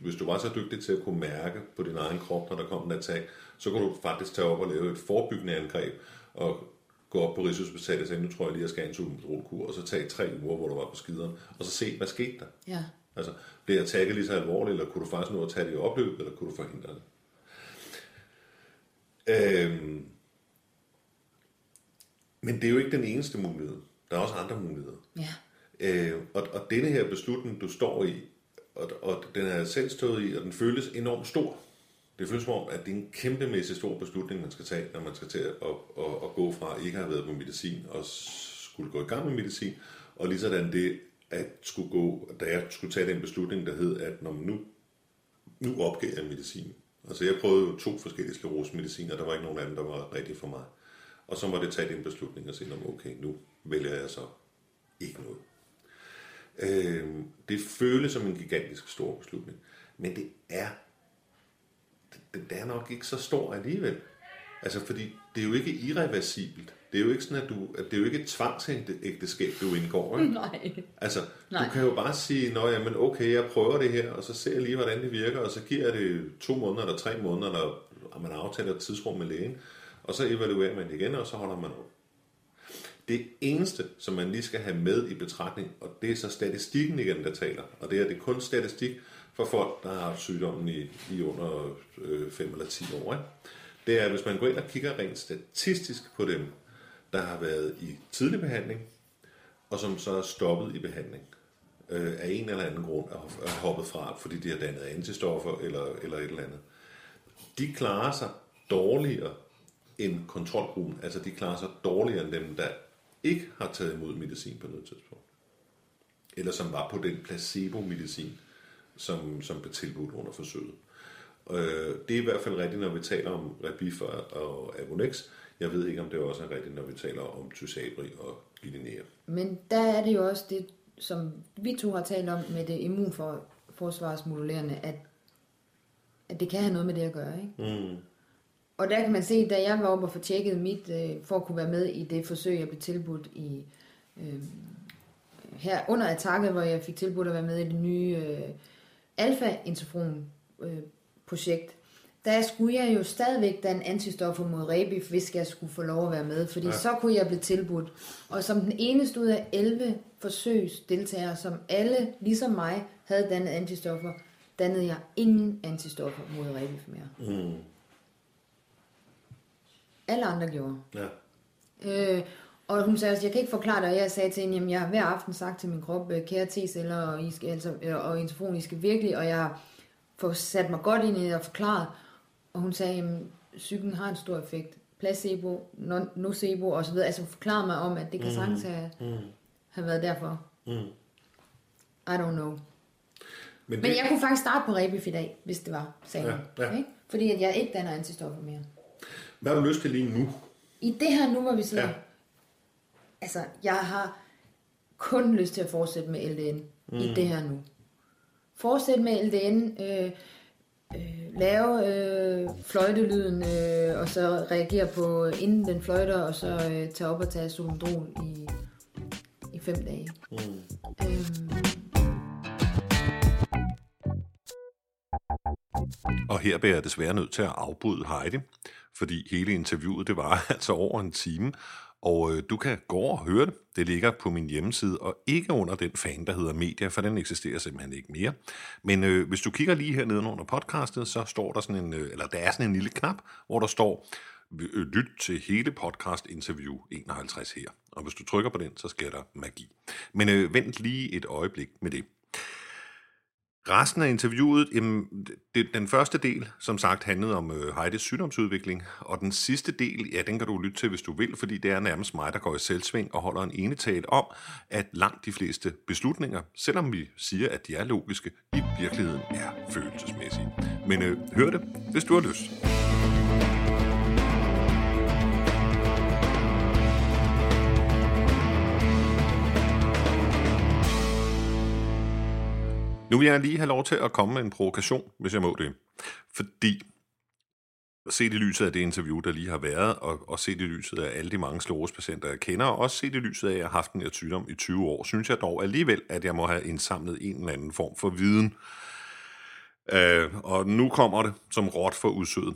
hvis du var så dygtig til at kunne mærke på din egen krop, når der kom en attack, så kunne du faktisk tage op og lave et forebyggende angreb, og gå op på Rigshospitalet og sige, nu tror jeg lige, at jeg skal have en Solu-Medrol-kur, og så tage 3 uger, hvor du var på skideren, og så se, hvad skete der. Ja. Altså, blev jeg taget lige så alvorligt, eller kunne du faktisk nå at tage det i opløb, eller kunne du forhindre det? Men det er jo ikke den eneste mulighed. Der er også andre muligheder. Ja. Og denne her beslutning, du står i, og den er selv stået i, og den føles enormt stor. Det føles som om, at det er en kæmpemæssig stor beslutning, man skal tage, når man skal til at gå fra at ikke have været på medicin, og skulle gå i gang med medicin, og ligesådan det, at skulle gå, da jeg skulle tage den beslutning, der hed, at når nu opgav jeg medicin. Altså jeg prøvede jo 2 forskellige sklerosemediciner, og der var ikke nogen af dem, der var rigtig for mig. Og så var det tage den beslutning og sige, okay, nu vælger jeg så ikke noget. Det føles som en gigantisk stor beslutning, men det er nok ikke så stor alligevel. Altså fordi det er jo ikke irreversibelt. Det er jo ikke sådan, det er jo ikke et tvangsægteskab, du indgår. Ikke? Nej. Altså, nej. Du kan jo bare sige, nå jamen okay, jeg prøver det her, og så ser jeg lige, hvordan det virker, og så giver jeg det 2 måneder eller 3 måneder, og man aftaler et tidsrum med lægen, og så evaluerer man det igen, og så holder man op. Det eneste, som man lige skal have med i betragtning, og det er så statistikken igen, der taler, og det er kun statistik for folk, der har haft sygdommen i under 5 eller 10 år. Ikke? Det er, hvis man går ind og kigger rent statistisk på dem, der har været i tidlig behandling, og som så er stoppet i behandling af en eller anden grund, er hoppet fra, fordi de har dannet antistoffer eller et eller andet. De klarer sig dårligere end kontrolgruppen, altså de klarer sig dårligere end dem, der ikke har taget imod medicin på noget tidspunkt. Eller som var på den placebo-medicin, som blev tilbudt under forsøget. Det er i hvert fald rigtigt, når vi taler om Rebif og Avonex. Jeg ved ikke, om det også er rigtigt, når vi taler om Tysabri og Lillinér. Men der er det jo også det, som vi to har talt om med det immunforsvarsmodulerende, at det kan have noget med det at gøre, ikke? Mm. Og der kan man se, da jeg var oppe og få tjekket mit, for at kunne være med i det forsøg, jeg blev tilbudt i, her under attacket, hvor jeg fik tilbudt at være med i det nye alfa-interferon-projekt, der skulle jeg jo stadigvæk danne antistoffer mod Rebif, hvis jeg skulle få lov at være med, fordi så kunne jeg blive tilbudt. Og som den eneste ud af 11 forsøgsdeltagere, som alle, ligesom mig, havde dannet antistoffer, dannede jeg ingen antistoffer mod Rebif mere. Mm. Alle andre gjorde. Ja. Og hun sagde også, jeg kan ikke forklare det, og jeg sagde til hende, jamen jeg har hver aften sagt til min krop, kære T-celler og, interferon, I skal virkelig, og jeg har sat mig godt ind i det og forklaret, og hun sagde, jamen psyken har en stor effekt, placebo, nocebo og så videre, altså hun forklarede mig om, at det kan sagtens have været derfor. Mm. I don't know. Men jeg kunne faktisk starte på Rebif i dag, hvis det var, sagde hun. Ja. Okay? Fordi at jeg ikke danner antistoffer mere. Hvad har du lyst til lige nu? I det her nu, hvor vi sidder. Ja. Altså, jeg har kun lyst til at fortsætte med LDN i det her nu. Fortsætte med LDN, lave fløjtelyden, og så reagere på, inden den fløjter, og så tage op og tage Solu-Medrol i 5 dage. Mm. Og her bliver jeg desværre nødt til at afbryde Heidi, fordi hele interviewet, det var altså over en time, og du kan gå og høre det. Det ligger på min hjemmeside, og ikke under den fan, der hedder Media, for den eksisterer simpelthen ikke mere. Men hvis du kigger lige hernede under podcastet, så står der sådan en, eller der er sådan en lille knap, hvor der står, lyt til hele podcast interview 51 her. Og hvis du trykker på den, så sker der magi. Men vent lige et øjeblik med det. Resten af interviewet, den første del, som sagt, handlede om Heidis sygdomsudvikling, og den sidste del, ja, den kan du lytte til, hvis du vil, fordi det er nærmest mig, der går i selvsving og holder en enetal om, at langt de fleste beslutninger, selvom vi siger, at de er logiske, i virkeligheden er følelsesmæssige. Men hør det, hvis du har lyst. Nu vil jeg lige have lov til at komme med en provokation, hvis jeg må det. Fordi, set i lyset af det interview, der lige har været, og set i lyset af alle de mange Slirose-patienter, jeg kender, og også set i lyset af, at jeg har haft den her sygdom i 20 år, synes jeg dog alligevel, at jeg må have indsamlet en eller anden form for viden. Og nu kommer det som råt for udsødet.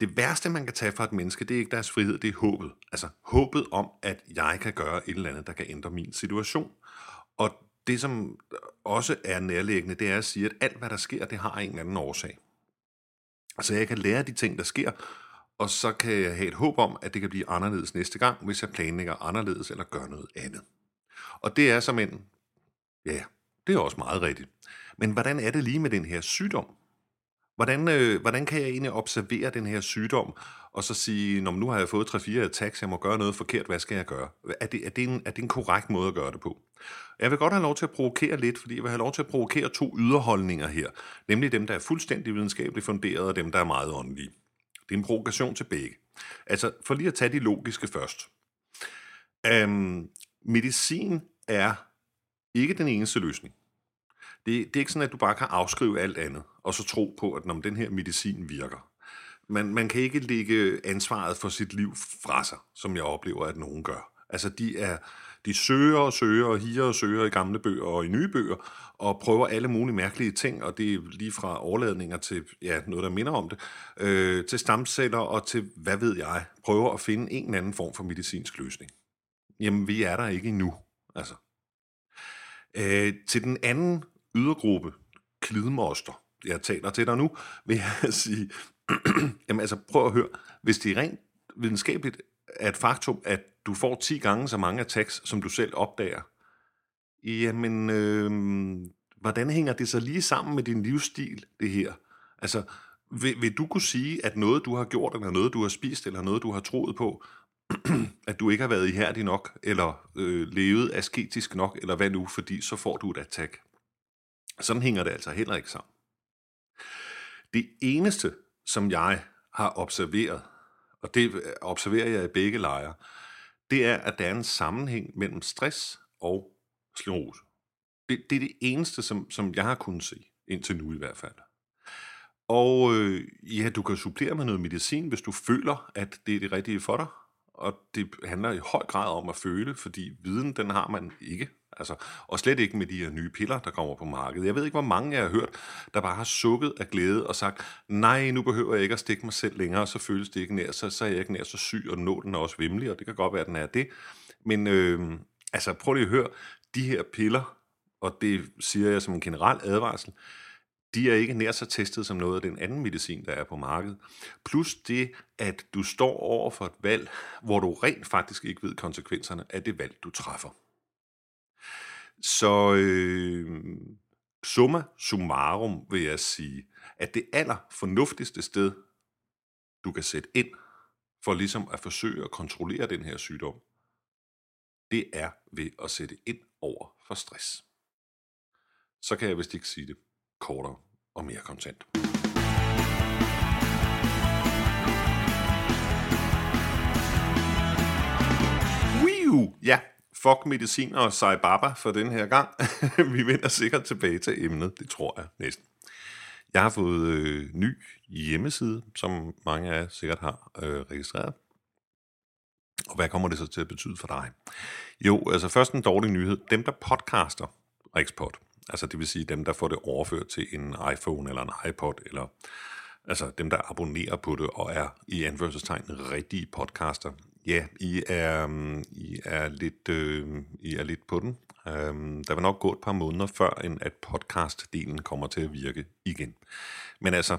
Det værste, man kan tage fra et menneske, det er ikke deres frihed, det er håbet. Altså håbet om, at jeg kan gøre et eller andet, der kan ændre min situation. Og det, som også er nærliggende, det er at sige, at alt, hvad der sker, det har en eller anden årsag. Så jeg kan lære de ting, der sker, og så kan jeg have et håb om, at det kan blive anderledes næste gang, hvis jeg planlægger anderledes eller gør noget andet. Og det er som en... Ja, det er også meget rigtigt. Men hvordan er det lige med den her sygdom? Hvordan kan jeg egentlig observere den her sygdom, og så sige, nu har jeg fået 3-4 attacks, jeg må gøre noget forkert, hvad skal jeg gøre? Er det en korrekt måde at gøre det på? Jeg vil godt have lov til at provokere lidt, fordi jeg vil have lov til at provokere 2 yderholdninger her, nemlig dem, der er fuldstændig videnskabeligt funderet, og dem, der er meget åndelige. Det er en provokation til begge. Altså, for lige at tage de logiske først. Medicin er ikke den eneste løsning. Det er ikke sådan, at du bare kan afskrive alt andet, og så tro på, at når den her medicin virker. Man kan ikke lægge ansvaret for sit liv fra sig, som jeg oplever, at nogen gør. Altså, de søger og søger og higer og søger i gamle bøger og i nye bøger, og prøver alle mulige mærkelige ting, og det er lige fra overladninger til noget, der minder om det, til stamceller og til, hvad ved jeg, prøver at finde en eller anden form for medicinsk løsning. Jamen, vi er der ikke endnu, altså. Til den anden ydergruppe, klidmoster, jeg taler til dig nu, vil jeg sige, jamen altså prøv at høre, hvis det er rent videnskabeligt er et faktum, at du får 10 gange så mange attacks, som du selv opdager, jamen, hvordan hænger det så lige sammen med din livsstil, det her? Altså, vil du kunne sige, at noget, du har gjort, eller noget, du har spist, eller noget, du har troet på, at du ikke har været ihærdig nok, eller levet asketisk nok, eller hvad nu, fordi så får du et attack. Sådan hænger det altså heller ikke sammen. Det eneste, som jeg har observeret, og det observerer jeg i begge lejre, det er, at der er en sammenhæng mellem stress og sklerose. Det er det eneste, som jeg har kunnet se, indtil nu i hvert fald. Og ja, du kan supplere med noget medicin, hvis du føler, at det er det rigtige for dig. Og det handler i høj grad om at føle, fordi viden, den har man ikke. Altså, og slet ikke med de her nye piller, der kommer på markedet. Jeg ved ikke, hvor mange jeg har hørt, der bare har sukket af glæde og sagt, nej, nu behøver jeg ikke at stikke mig selv længere, så føles det ikke nær, så er jeg ikke nær så syg, og nålen er også vemmelig, og det kan godt være, at den er det. Men altså, prøv lige at høre, de her piller, og det siger jeg som en generel advarsel, de er ikke nær så testet som noget af den anden medicin, der er på markedet. Plus det, at du står over for et valg, hvor du rent faktisk ikke ved konsekvenserne af det valg, du træffer. Så summa summarum vil jeg sige, at det allerfornuftigste sted, du kan sætte ind for ligesom at forsøge at kontrollere den her sygdom, det er ved at sætte ind over for stress. Så kan jeg vist ikke sige det kortere og mere kontant. Wiu! Ja, fuck mediciner og sej baba for den her gang. Vi vender sikkert tilbage til emnet, det tror jeg næsten. Jeg har fået ny hjemmeside, som mange af jer sikkert har registreret. Og hvad kommer det så til at betyde for dig? Jo, altså først en dårlig nyhed. Dem, der podcaster Rigsport, altså det vil sige dem, der får det overført til en iPhone eller en iPod, eller altså dem, der abonnerer på det og er i anførselstegn rigtige podcaster. Ja, I er lidt på den. Der vil nok gå et par måneder før, end at podcastdelen kommer til at virke igen. Men altså,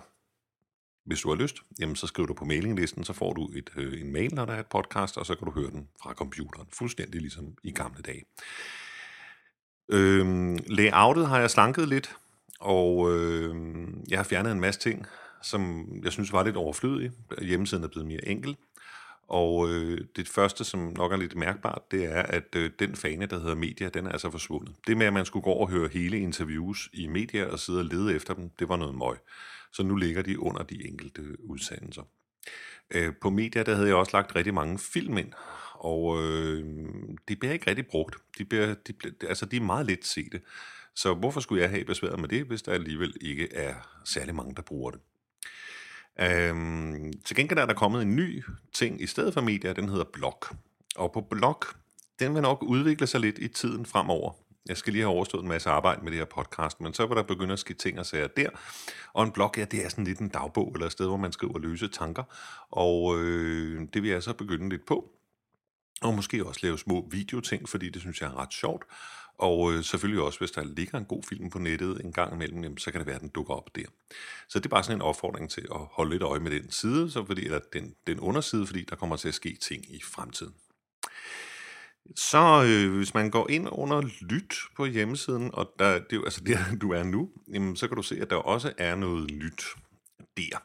hvis du har lyst, jamen så skriver du på mailinglisten, så får du en mail, når der er et podcast, og så kan du høre den fra computeren, fuldstændig ligesom i gamle dage. Layoutet har jeg slanket lidt, og jeg har fjernet en masse ting, som jeg synes var lidt overflødige. Hjemmesiden er blevet mere enkel. Og det første, som nok er lidt mærkbart, det er, at den fane, der hedder Media, den er altså forsvundet. Det med, at man skulle gå og høre hele interviews i Media og sidde og lede efter dem, det var noget møg. Så nu ligger de under de enkelte udsendelser. På Media, der havde jeg også lagt rigtig mange film ind, og de bliver ikke rigtig brugt. De er meget let sete. Så hvorfor skulle jeg have besværet med det, hvis der alligevel ikke er særlig mange, der bruger det? Til gengæld er der kommet en ny ting i stedet for medier, den hedder blog. Og på blog, den vil nok udvikle sig lidt i tiden fremover. Jeg skal lige have overstået en masse arbejde med det her podcast, men så vil der begynde at ske ting og sager der. Og en blog, ja, det er sådan lidt en dagbog, eller et sted, hvor man skriver løse tanker. Og det vil jeg så begynde lidt på. Og måske også lave små videoting, fordi det synes jeg er ret sjovt. Og selvfølgelig også, hvis der ligger en god film på nettet en gang imellem, jamen, så kan det være, at den dukker op der. Så det er bare sådan en opfordring til at holde lidt øje med den side, den underside, fordi der kommer til at ske ting i fremtiden. Så hvis man går ind under lyt på hjemmesiden, og det er jo altså der, du er nu, jamen, så kan du se, at der også er noget nyt der.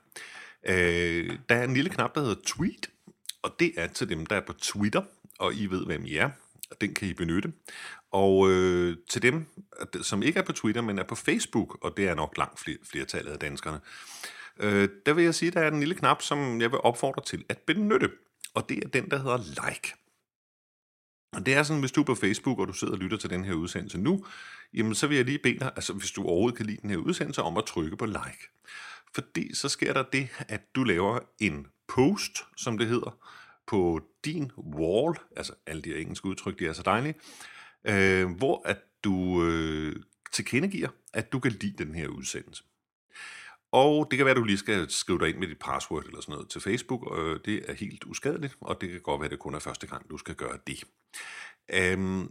Der er en lille knap, der hedder tweet, og det er til dem, der er på Twitter, og I ved, hvem I er. Den kan I benytte. Og til dem, som ikke er på Twitter, men er på Facebook, og det er nok langt flertallet af danskerne, der vil jeg sige, der er en lille knap, som jeg vil opfordre til at benytte. Og det er den, der hedder like. Og det er sådan, hvis du er på Facebook, og du sidder og lytter til den her udsendelse nu, jamen så vil jeg lige bede dig, altså hvis du overhovedet kan lide den her udsendelse, om at trykke på like. Fordi så sker der det, at du laver en post, som det hedder, på din wall, altså alle de engelske udtryk, de er så dejlige, hvor at du tilkendegiver, at du kan lide den her udsendelse. Og det kan være, at du lige skal skrive dig ind med dit password eller sådan noget til Facebook, det er helt uskadeligt, og det kan godt være, at det kun er første gang, du skal gøre det.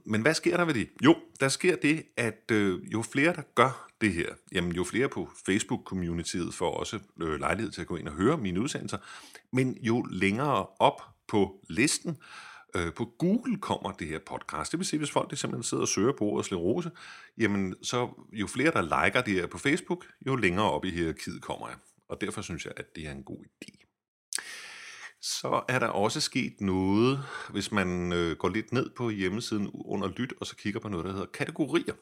Men hvad sker der ved det? Jo, der sker det, at jo flere, der gør det her, jamen jo flere på Facebook-communityet får også lejlighed til at gå ind og høre mine udsendelser, men jo længere op på listen, på Google kommer det her podcast. Det vil sige, hvis folk simpelthen sidder og søger på ordet sklerose, jamen så jo flere, der liker det her på Facebook, jo længere op i hierarkiet kommer jeg. Og derfor synes jeg, at det er en god idé. Så er der også sket noget, hvis man går lidt ned på hjemmesiden under lyt, og så kigger på noget, der hedder kategorier.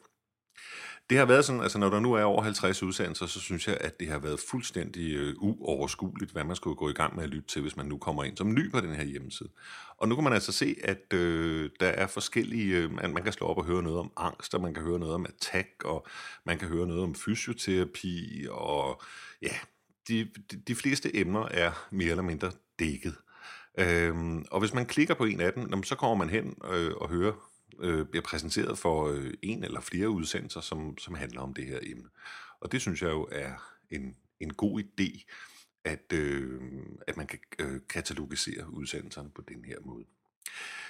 Det har været sådan, altså når der nu er over 50 udsendelser, så synes jeg, at det har været fuldstændig uoverskueligt, hvad man skulle gå i gang med at lytte til, hvis man nu kommer ind som ny på den her hjemmeside. Og nu kan man altså se, at der er forskellige, man kan slå op og høre noget om angst, og man kan høre noget om attack, og man kan høre noget om fysioterapi, og ja, de fleste emner er mere eller mindre dækket. Og hvis man klikker på en af dem, så kommer man hen og hører, bliver præsenteret for en eller flere udsendelser, som handler om det her emne. Og det synes jeg jo er en god idé, at man kan katalogisere udsendelserne på den her måde.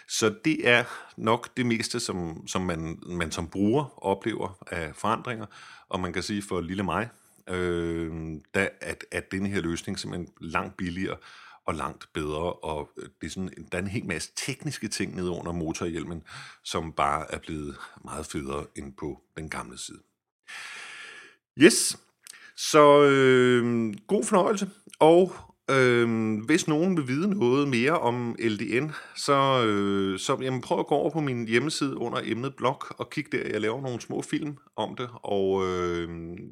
Så det er nok det meste, som man som bruger oplever af forandringer, og man kan sige for lille mig, at denne her løsning simpelthen langt billigere, og langt bedre, og det er sådan, der er en hel masse tekniske ting nede under motorhjelmen, som bare er blevet meget federe end på den gamle side. Yes, så god fornøjelse, og hvis nogen vil vide noget mere om LDN, så jamen, prøv at gå over på min hjemmeside under emnet blog, og kig der, jeg laver nogle små film om det, og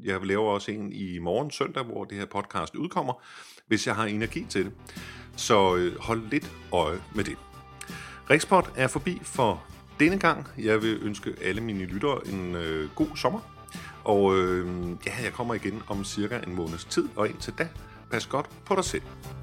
jeg laver også en i morgen søndag, hvor det her podcast udkommer, hvis jeg har energi til det. Så hold lidt øje med det. Rigsport er forbi for denne gang. Jeg vil ønske alle mine lyttere en god sommer. Og jeg kommer igen om cirka en måneds tid, og indtil da, pas godt på dig selv.